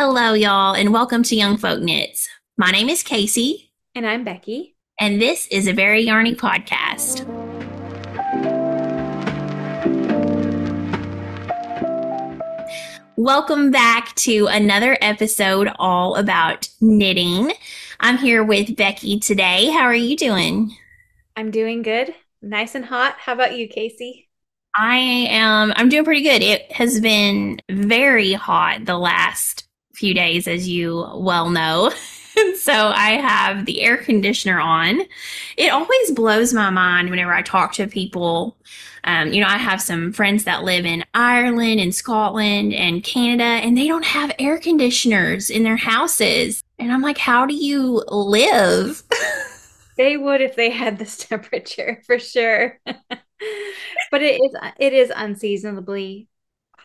Hello, y'all, and welcome to Young Folk Knits. My name is Casey. And I'm Becky. And this is a Very Yarny podcast. Welcome back to another episode all about knitting. I'm here with Becky today. How are you doing? I'm doing good. Nice and hot. How about you, Casey? I'm doing pretty good. It has been very hot the last few days, as you well know. So I have the air conditioner on. It always blows my mind whenever I talk to people. I have some friends that live in Ireland and Scotland and Canada, and they don't have air conditioners in their houses. And I'm like, how do you live? They would if they had this temperature, for sure. But it is unseasonably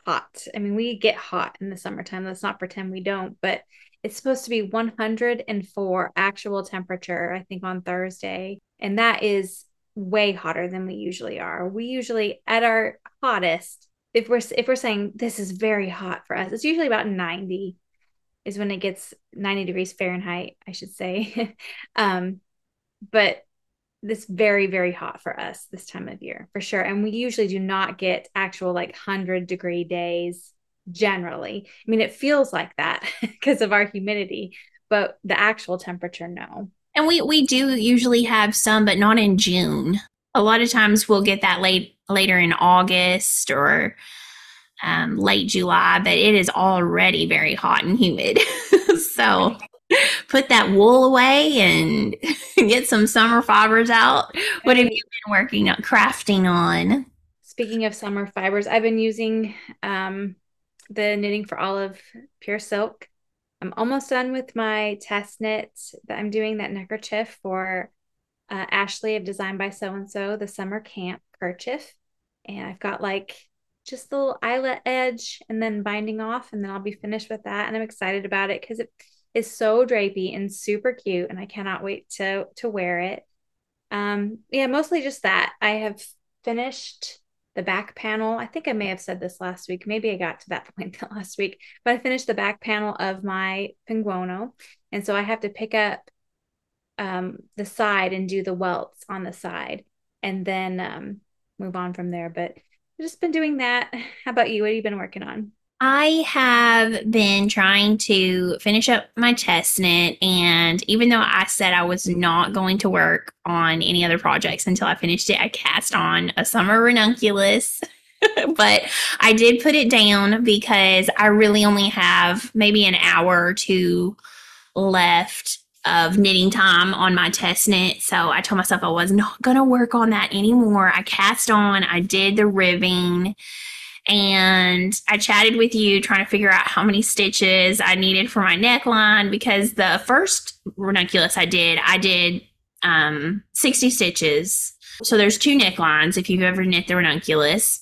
hot. I mean, we get hot in the summertime. Let's not pretend we don't, but it's supposed to be 104 actual temperature, I think, on Thursday. And that is way hotter than we usually are. We usually, at our hottest, if we're saying this is very hot for us, it's usually about 90 is when it gets 90 degrees Fahrenheit, I should say. But this very, very hot for us this time of year, for sure. And we usually do not get actual 100-degree days generally. I mean, it feels like that because of our humidity, but the actual temperature, no. And we do usually have some, but not in June. A lot of times we'll get that later in August or late July, but it is already very hot and humid. So put that wool away and get some summer fibers out. What have you been working on, crafting on? Speaking of summer fibers, I've been using the Knitting for Olive Pure Silk. I'm almost done with my test knit that I'm doing, that neckerchief for Ashley of Design by So and So, the summer camp kerchief. And I've got just the little eyelet edge and then binding off, and then I'll be finished with that. And I'm excited about it because it is so drapey and super cute, and I cannot wait to wear it. Mostly just that. I have finished the back panel. I think I may have said this last week. Maybe I got to that point last week, but I finished the back panel of my pinguono. And so I have to pick up the side and do the welts on the side and then move on from there. But I've just been doing that. How about you? What have you been working on? I have been trying to finish up my test knit, and even though I said I was not going to work on any other projects until I finished it, I cast on a summer ranunculus, but I did put it down because I really only have maybe an hour or two left of knitting time on my test knit. So I told myself I was not going to work on that anymore. I cast on, I did the ribbing. And I chatted with you trying to figure out how many stitches I needed for my neckline, because the first ranunculus I did 60 stitches. So there's two necklines if you've ever knit the ranunculus.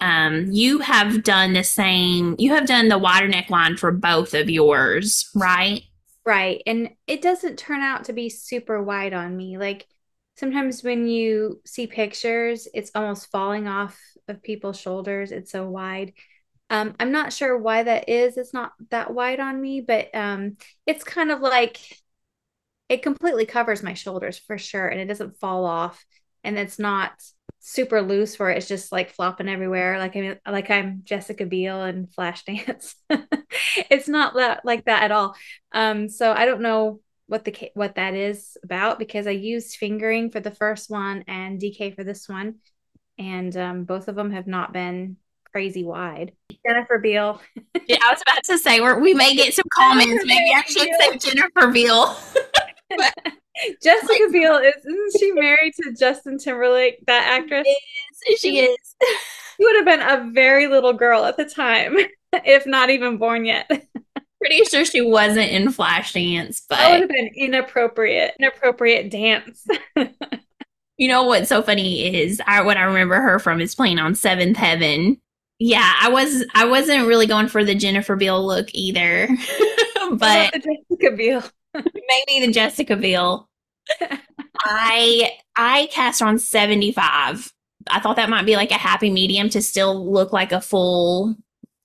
You have done the same. You have done the wider neckline for both of yours, right? Right. And it doesn't turn out to be super wide on me. Sometimes when you see pictures, it's almost falling off of people's shoulders. It's so wide. I'm not sure why that is. It's not that wide on me, but it's kind of it completely covers my shoulders for sure. And it doesn't fall off, and it's not super loose where it's just flopping everywhere. I'm Jessica Biel in Flashdance. It's not like that at all. So I don't know what that is about, because I used fingering for the first one and DK for this one, and both of them have not been crazy wide. Jennifer Beal. Yeah, I was about to say we may get some comments. Maybe I should say Jennifer Beal. Jessica Biel, isn't she married to Justin Timberlake? That actress. She is. She would have been a very little girl at the time, if not even born yet. Pretty sure she wasn't in Flashdance, but that would have been inappropriate dance. You know what's so funny is what I remember her from is playing on Seventh Heaven. Yeah, I wasn't really going for the Jennifer Beal look either, but maybe the Jessica Biel. I cast on 75. I thought that might be a happy medium to still look like a full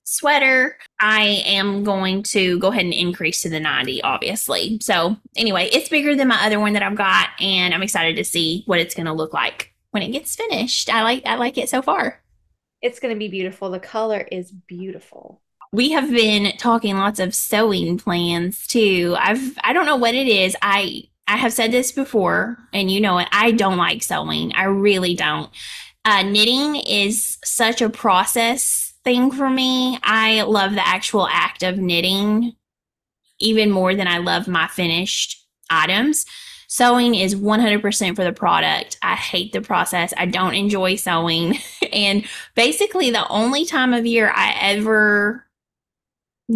sweater, I am going to go ahead and increase to the 90, obviously. So anyway, it's bigger than my other one that I've got, and I'm excited to see what it's going to look like when it gets finished. I like it so far. It's going to be beautiful. The color is beautiful. We have been talking lots of sewing plans too. I don't know what it is. I have said this before, and you know it. I don't like sewing. I really don't. Knitting is such a process thing for me. I love the actual act of knitting even more than I love my finished items. Sewing is 100% for the product. I hate the process. I don't enjoy sewing. And basically the only time of year I ever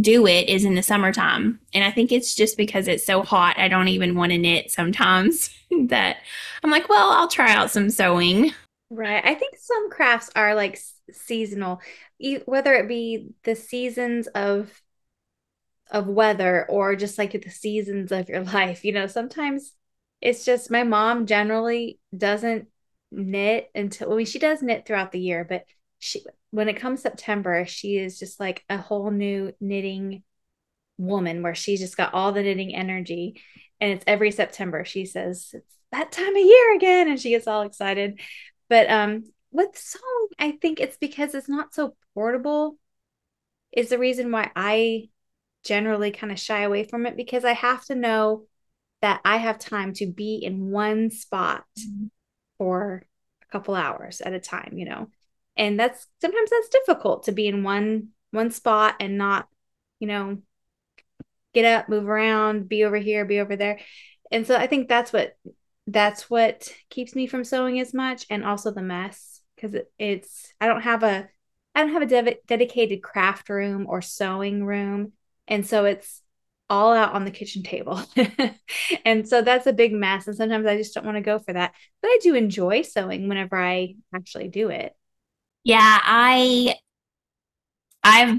do it is in the summertime, and I think it's just because it's so hot I don't even want to knit sometimes that I'm like, well, I'll try out some sewing. Right. I think some crafts are like seasonal, whether it be the seasons of weather or just like the seasons of your life. You know, sometimes it's just, my mom generally doesn't knit until, I mean, she does knit throughout the year, but when it comes September, she is just like a whole new knitting woman where she's just got all the knitting energy. And it's every September she says, it's that time of year again. And she gets all excited. But with sewing, I think it's because it's not so portable is the reason why I generally kind of shy away from it, because I have to know that I have time to be in one spot for a couple hours at a time, you know. And sometimes that's difficult to be in one spot and not, you know, get up, move around, be over here, be over there. And so I think that's what keeps me from sewing as much, and also the mess, because I don't have a dedicated craft room or sewing room, and so it's all out on the kitchen table. And so that's a big mess, and sometimes I just don't want to go for that. But I do enjoy sewing whenever I actually do it. Yeah, I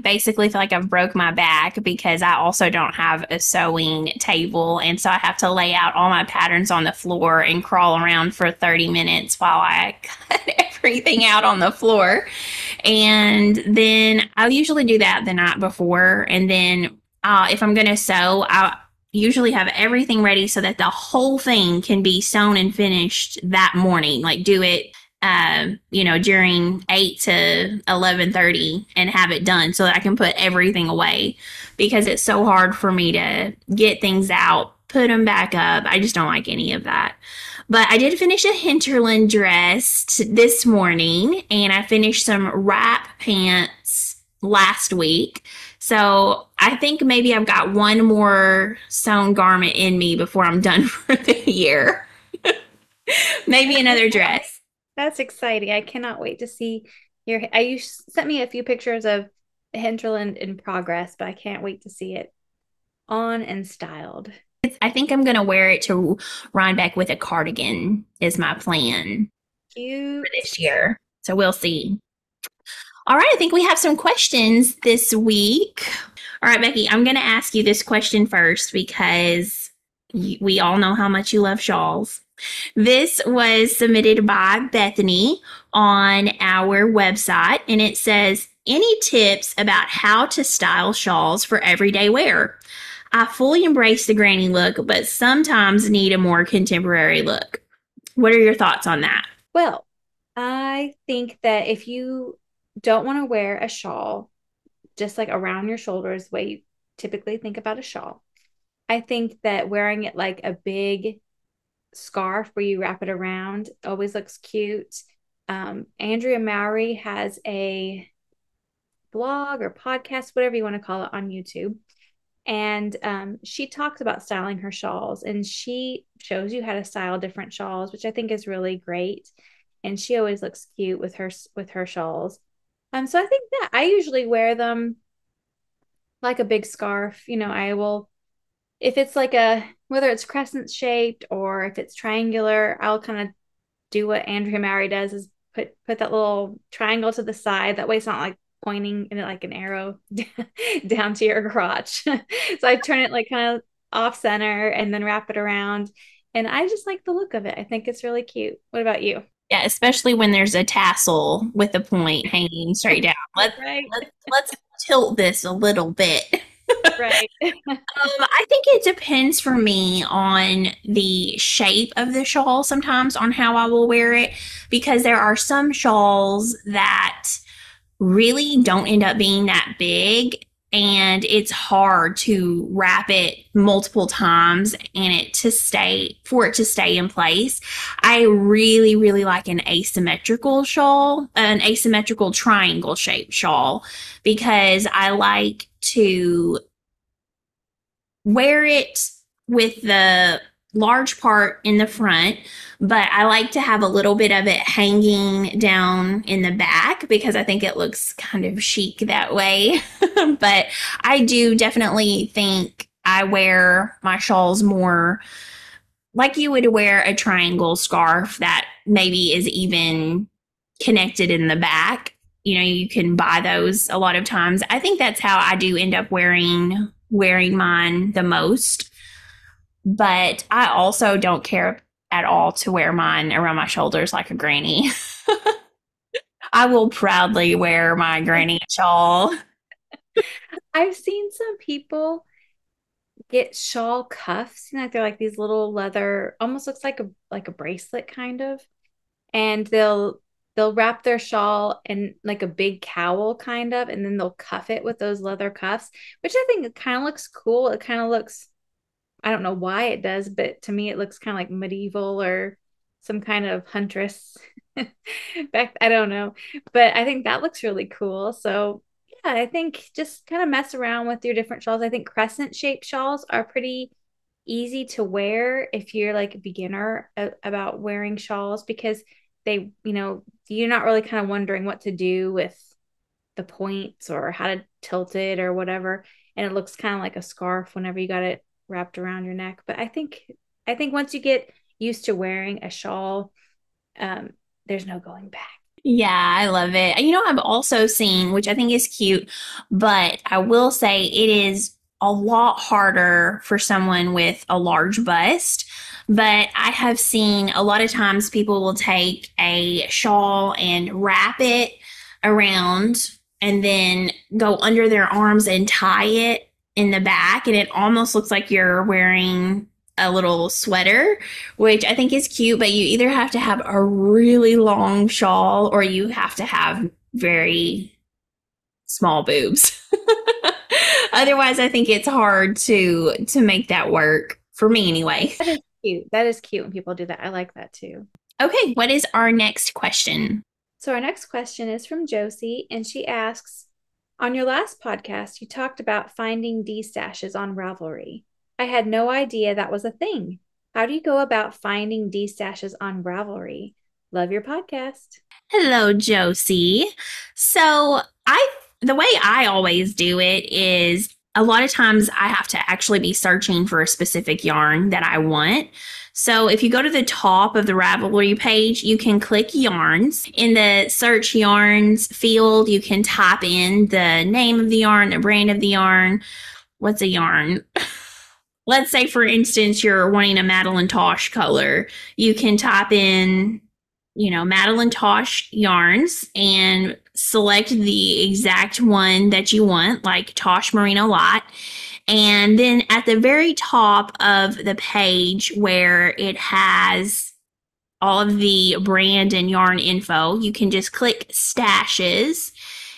basically feel like I've broke my back because I also don't have a sewing table. And so I have to lay out all my patterns on the floor and crawl around for 30 minutes while I cut everything out on the floor. And then I'll usually do that the night before. And then if I'm going to sew, I usually have everything ready so that the whole thing can be sewn and finished that morning. Like do it during 8 to 11:30 and have it done so that I can put everything away, because it's so hard for me to get things out, put them back up. I just don't like any of that. But I did finish a hinterland dress this morning, and I finished some wrap pants last week. So I think maybe I've got one more sewn garment in me before I'm done for the year. Maybe another dress. That's exciting. I cannot wait to see you sent me a few pictures of hinterland in progress, but I can't wait to see it on and styled. I think I'm going to wear it to Rhinebeck with a cardigan is my plan. Cute. For this year. So we'll see. All right. I think we have some questions this week. All right, Becky, I'm going to ask you this question first because we all know how much you love shawls. This was submitted by Bethany on our website, and it says, any tips about how to style shawls for everyday wear? I fully embrace the granny look, but sometimes need a more contemporary look. What are your thoughts on that? Well, I think that if you don't want to wear a shawl, just like around your shoulders, the way you typically think about a shawl, I think that wearing it like a big scarf where you wrap it around always looks cute. Andrea Mowry has a blog or podcast, whatever you want to call it, on YouTube. And she talks about styling her shawls, and she shows you how to style different shawls, which I think is really great. And she always looks cute with her shawls. So I think that I usually wear them like a big scarf. You know, I will, if it's like whether it's crescent shaped or if it's triangular, I'll kind of do what Andrea Mowry does, is put that little triangle to the side. That way it's not like pointing in it like an arrow down to your crotch. So I turn it like kind of off center and then wrap it around. And I just like the look of it. I think it's really cute. What about you? Yeah, especially when there's a tassel with a point hanging straight down. Let's tilt this a little bit. Right. I think it depends for me on the shape of the shawl sometimes on how I will wear it, because there are some shawls that really don't end up being that big, and it's hard to wrap it multiple times and it to stay in place. I really, really like an asymmetrical shawl, an asymmetrical triangle shaped shawl, because I like to wear it with the large part in the front, but I like to have a little bit of it hanging down in the back because I think it looks kind of chic that way. But I do definitely think I wear my shawls more like you would wear a triangle scarf that maybe is even connected in the back. You know, you can buy those a lot of times. I think that's how I do end up wearing mine the most. But I also don't care at all to wear mine around my shoulders like a granny. I will proudly wear my granny shawl. I've seen some people get shawl cuffs. You know, they're like these little leather, almost looks like a bracelet kind of. And they'll wrap their shawl in like a big cowl kind of, and then they'll cuff it with those leather cuffs, which I think it kind of looks cool. It kind of looks, I don't know why it does, but to me, it looks kind of like medieval or some kind of huntress. Back, I don't know, but I think that looks really cool. So yeah, I think just kind of mess around with your different shawls. I think crescent shaped shawls are pretty easy to wear if you're like a beginner about wearing shawls, because they, you know, you're not really kind of wondering what to do with the points or how to tilt it or whatever. And it looks kind of like a scarf whenever you got it wrapped around your neck. But I think once you get used to wearing a shawl, there's no going back. Yeah, I love it. You know, I've also seen, which I think is cute, but I will say it is a lot harder for someone with a large bust. But I have seen a lot of times people will take a shawl and wrap it around and then go under their arms and tie it in the back, and it almost looks like you're wearing a little sweater, which I think is cute. But you either have to have a really long shawl or you have to have very small boobs. Otherwise, I think it's hard to make that work, for me anyway. That is cute. That is cute when people do that. I like that too. Okay, what is our next question? So our next question is from Josie, and she asks, on your last podcast, you talked about finding destashes on Ravelry. I had no idea that was a thing. How do you go about finding destashes on Ravelry? Love your podcast. Hello, Josie. So the way I always do it is a lot of times I have to actually be searching for a specific yarn that I want. So if you go to the top of the Ravelry page, you can click yarns. In the search yarns field, you can type in the name of the yarn, the brand of the yarn. What's a yarn? Let's say, for instance, you're wanting a Madeline Tosh color. You can type in, you know, Madeline Tosh yarns and select the exact one that you want, like Tosh Merino Light. And then at the very top of the page where it has all of the brand and yarn info, you can just click stashes.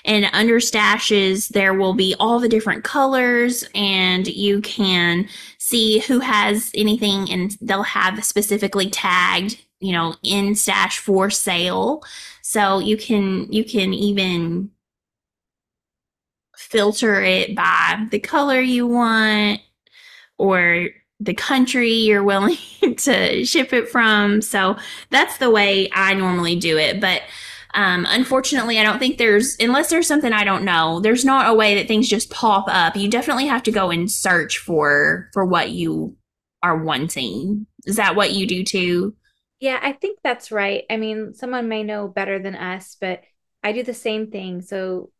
And under stashes, there will be all the different colors, and you can see who has anything, and they'll have specifically tagged, you know, in stash for sale. So you can even filter it by the color you want or the country you're willing to ship it from. So that's the way I normally do it. But unfortunately, I don't think unless there's something I don't know, there's not a way that things just pop up. You definitely have to go and search for what you are wanting. Is that what you do too? Yeah, I think that's right. I mean, someone may know better than us, but I do the same thing. So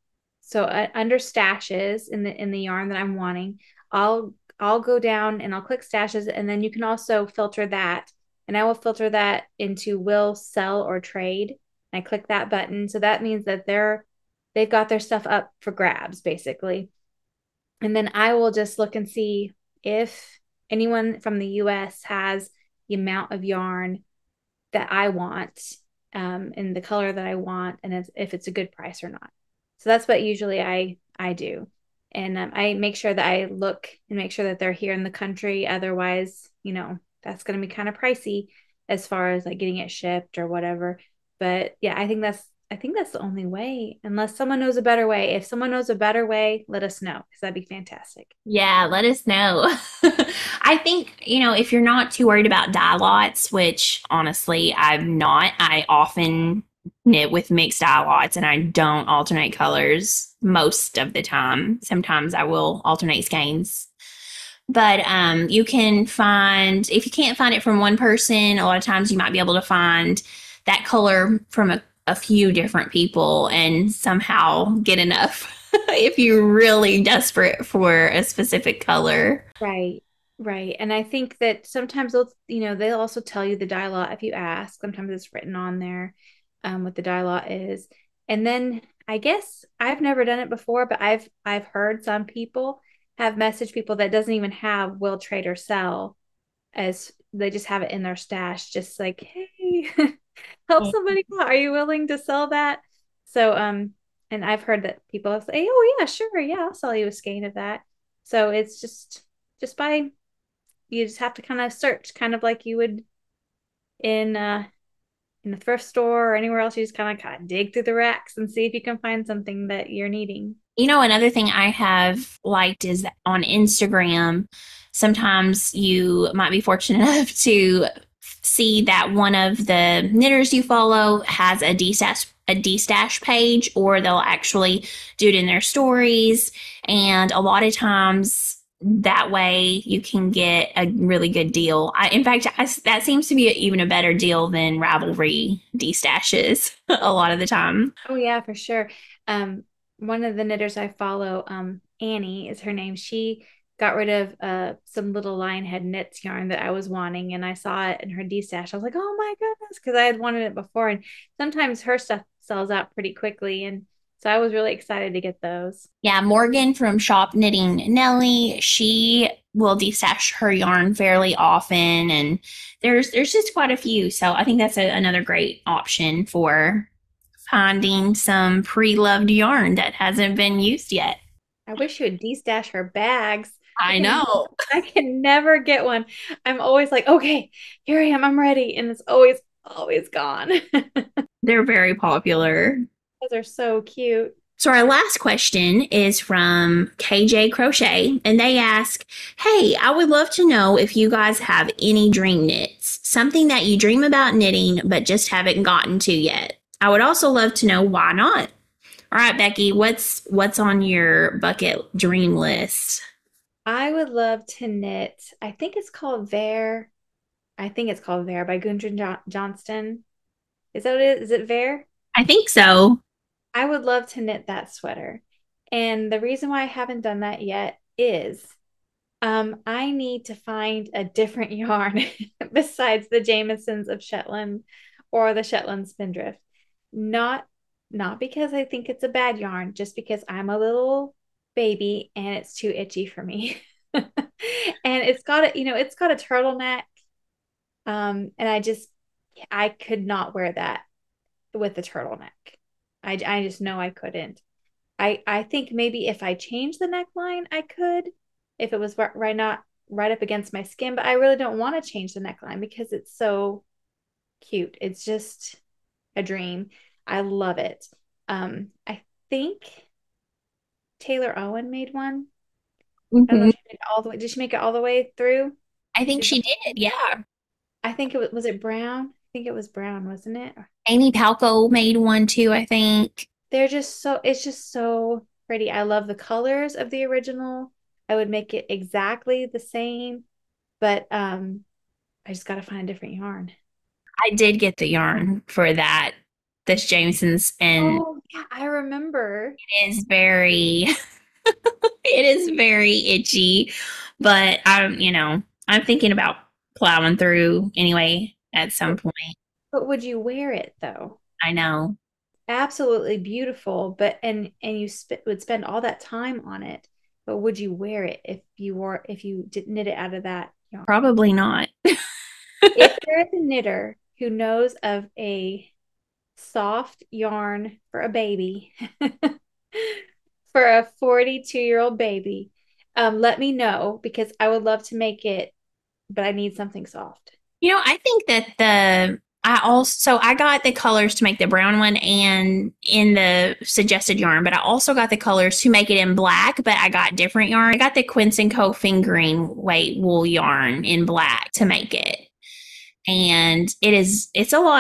under stashes in the yarn that I'm wanting, I'll go down and I'll click stashes, and then you can also filter that. And I will filter that into will, sell, or trade. And I click that button. So that means that they're they've got their stuff up for grabs basically. And then I will just look and see if anyone from the US has the amount of yarn that I want and the color that I want, and if it's a good price or not. So that's what usually I do. And I make sure that I look and make sure that they're here in the country. Otherwise, you know, that's going to be kind of pricey as far as like getting it shipped or whatever. But yeah, I think that's the only way, unless someone knows a better way. If someone knows a better way, let us know, because that'd be fantastic. Yeah, let us know. I think, you know, if you're not too worried about dye lots, which honestly I'm not, I often knit with mixed dye lots and I don't alternate colors most of the time. Sometimes I will alternate skeins. But you can find, if you can't find it from one person, a lot of times you might be able to find that color from a few different people and somehow get enough if you're really desperate for a specific color. Right. Right. And I think that sometimes they'll also tell you the dye lot if you ask. Sometimes it's written on there what the dye lot is. And then I guess I've never done it before, but I've heard some people have messaged people that doesn't even have will trade or sell, as they just have it in their stash, just like, hey, help somebody out. Are you willing to sell that? So, and I've heard that people say, oh yeah, sure. Yeah. I'll sell you a skein of that. So it's just by, you just have to kind of search, kind of like you would in the thrift store or anywhere else. You just kind of dig through the racks and see if you can find something that you're needing. You know, another thing I have liked is that on Instagram, sometimes you might be fortunate enough to see that one of the knitters you follow has a destash page, or they'll actually do it in their stories. And a lot of times that way you can get a really good deal. In fact, that seems to be even a better deal than Ravelry destashes a lot of the time. Oh yeah, for sure. One of the knitters I follow, Annie is her name. She got rid of some little Lion Head Knits yarn that I was wanting, and I saw it in her destash. I was like, oh my goodness, because I had wanted it before. And sometimes her stuff sells out pretty quickly, and so I was really excited to get those. Yeah, Morgan from Shop Knitting Nelly, she will destash her yarn fairly often, and there's just quite a few. So I think that's another great option for finding some pre-loved yarn that hasn't been used yet. I wish you would destash her bags. I know. I can never get one. I'm always like, okay, here I am. I'm ready. And it's always gone. They're very popular. Those are so cute. So our last question is from KJ Crochet, and they ask, hey, I would love to know if you guys have any dream knits, something that you dream about knitting but just haven't gotten to yet. I would also love to know why not. All right, Becky, what's on your bucket dream list? I would love to knit. I think it's called Ver. By Gudrun Johnston. Is that what it is? Is it Ver? I think so. I would love to knit that sweater. And the reason why I haven't done that yet is I need to find a different yarn besides the Jamieson's of Shetland or the Shetland Spindrift. Not because I think it's a bad yarn, just because I'm a little baby and it's too itchy for me. And it's got a turtleneck. And I could not wear that with a turtleneck. I just know I couldn't. I think maybe if I changed the neckline, I could, if it was right up against my skin, but I really don't want to change the neckline because it's so cute. It's just a dream. I love it. I think Taylor Owen made one. Mm-hmm. I don't know if she made it all the way. Did she make it all the way through? I think she did. Yeah. I think it was it brown? I think it was brown, wasn't it? Amy Palco made one too, I think. It's just so pretty. I love the colors of the original. I would make it exactly the same, but I just got to find a different yarn. I did get the yarn for that. This Jamieson's, and oh yeah, I remember. It is very itchy, but I'm thinking about plowing through anyway at some point. But would you wear it though? I know. absolutely beautiful, but and you would spend all that time on it, but would you wear it if you didn't knit it out of that yarn? Probably not. If there is a knitter who knows of a soft yarn for a baby, for a 42-year-old baby, let me know, because I would love to make it, but I need something soft. You know, I think that I got the colors to make the brown one and in the suggested yarn, but I also got the colors to make it in black, but I got different yarn. I got the Quince and Co. fingering weight wool yarn in black to make it. And why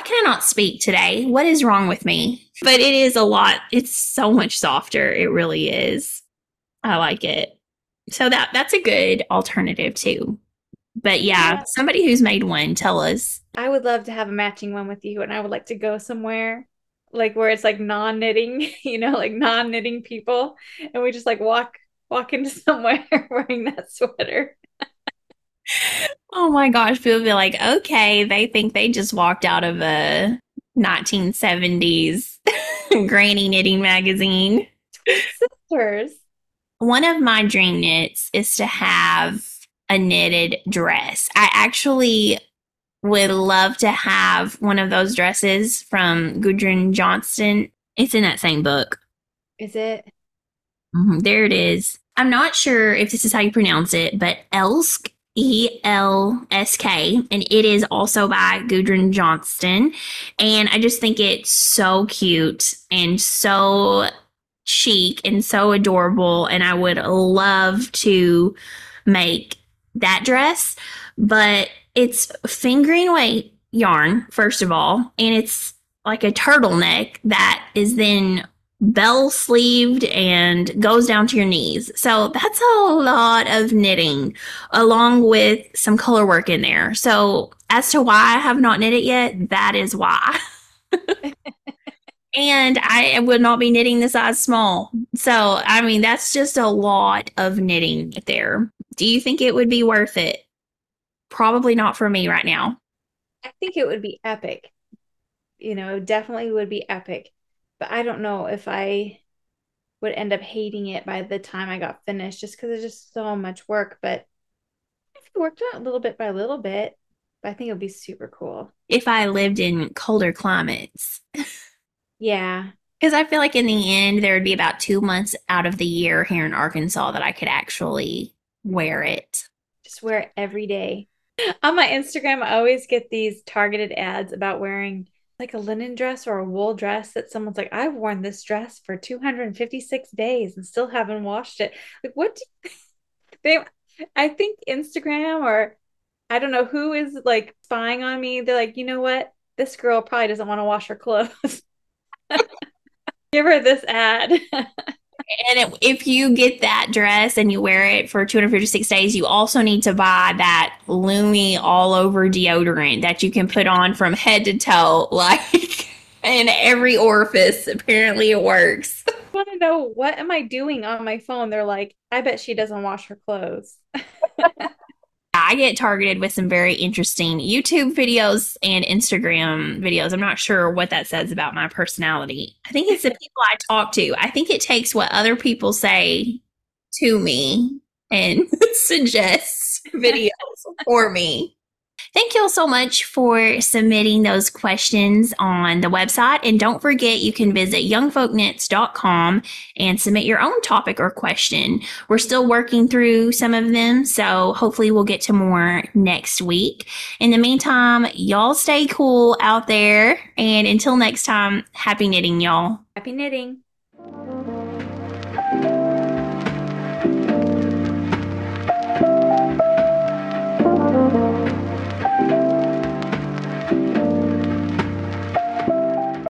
can I not speak today? What is wrong with me? But it is a lot. It's so much softer. It really is. I like it. So that's a good alternative too. But yeah, somebody who's made one, tell us. I would love to have a matching one with you, and I would like to go somewhere like where it's like non-knitting, you know, like non-knitting people, and we just like walk into somewhere wearing that sweater. Oh my gosh, people be like, okay, they think they just walked out of a 1970s granny knitting magazine. Sisters. One of my dream knits is to have a knitted dress. I actually would love to have one of those dresses from Gudrun Johnston. It's in that same book. Is it? Mm-hmm. There it is. I'm not sure if this is how you pronounce it, but Elsk. ELSK, and it is also by Gudrun Johnston, and I just think it's so cute and so chic and so adorable, and I would love to make that dress, but it's fingering weight yarn, first of all, and it's like a turtleneck that is then bell sleeved and goes down to your knees. So that's a lot of knitting along with some color work in there. So as to why I have not knit it yet, that is why. And I would not be knitting the size small. So, I mean, that's just a lot of knitting there. Do you think it would be worth it? Probably not for me right now. I think it would be epic. You know, definitely would be epic. But I don't know if I would end up hating it by the time I got finished, just because it's just so much work. But if you worked on it little bit by little bit, I think it would be super cool. If I lived in colder climates. Yeah. Because I feel like in the end, there would be about 2 months out of the year here in Arkansas that I could actually wear it. Just wear it every day. On my Instagram, I always get these targeted ads about wearing like a linen dress or a wool dress that someone's like, I've worn this dress for 256 days and still haven't washed it. Like, what do you think? I think Instagram, or I don't know who is like spying on me. They're like, you know what? This girl probably doesn't want to wash her clothes. Give her this ad. And if you get that dress and you wear it for 256 days, you also need to buy that Lumi all over deodorant that you can put on from head to toe, like in every orifice. Apparently it works. I want to know, what am I doing on my phone? They're like, I bet she doesn't wash her clothes. I get targeted with some very interesting YouTube videos and Instagram videos. I'm not sure what that says about my personality. I think it's the people I talk to. I think it takes what other people say to me and suggests videos for me. Thank you all so much for submitting those questions on the website. And don't forget, you can visit youngfolkknits.com and submit your own topic or question. We're still working through some of them, so hopefully we'll get to more next week. In the meantime, y'all stay cool out there. And until next time, happy knitting, y'all. Happy knitting.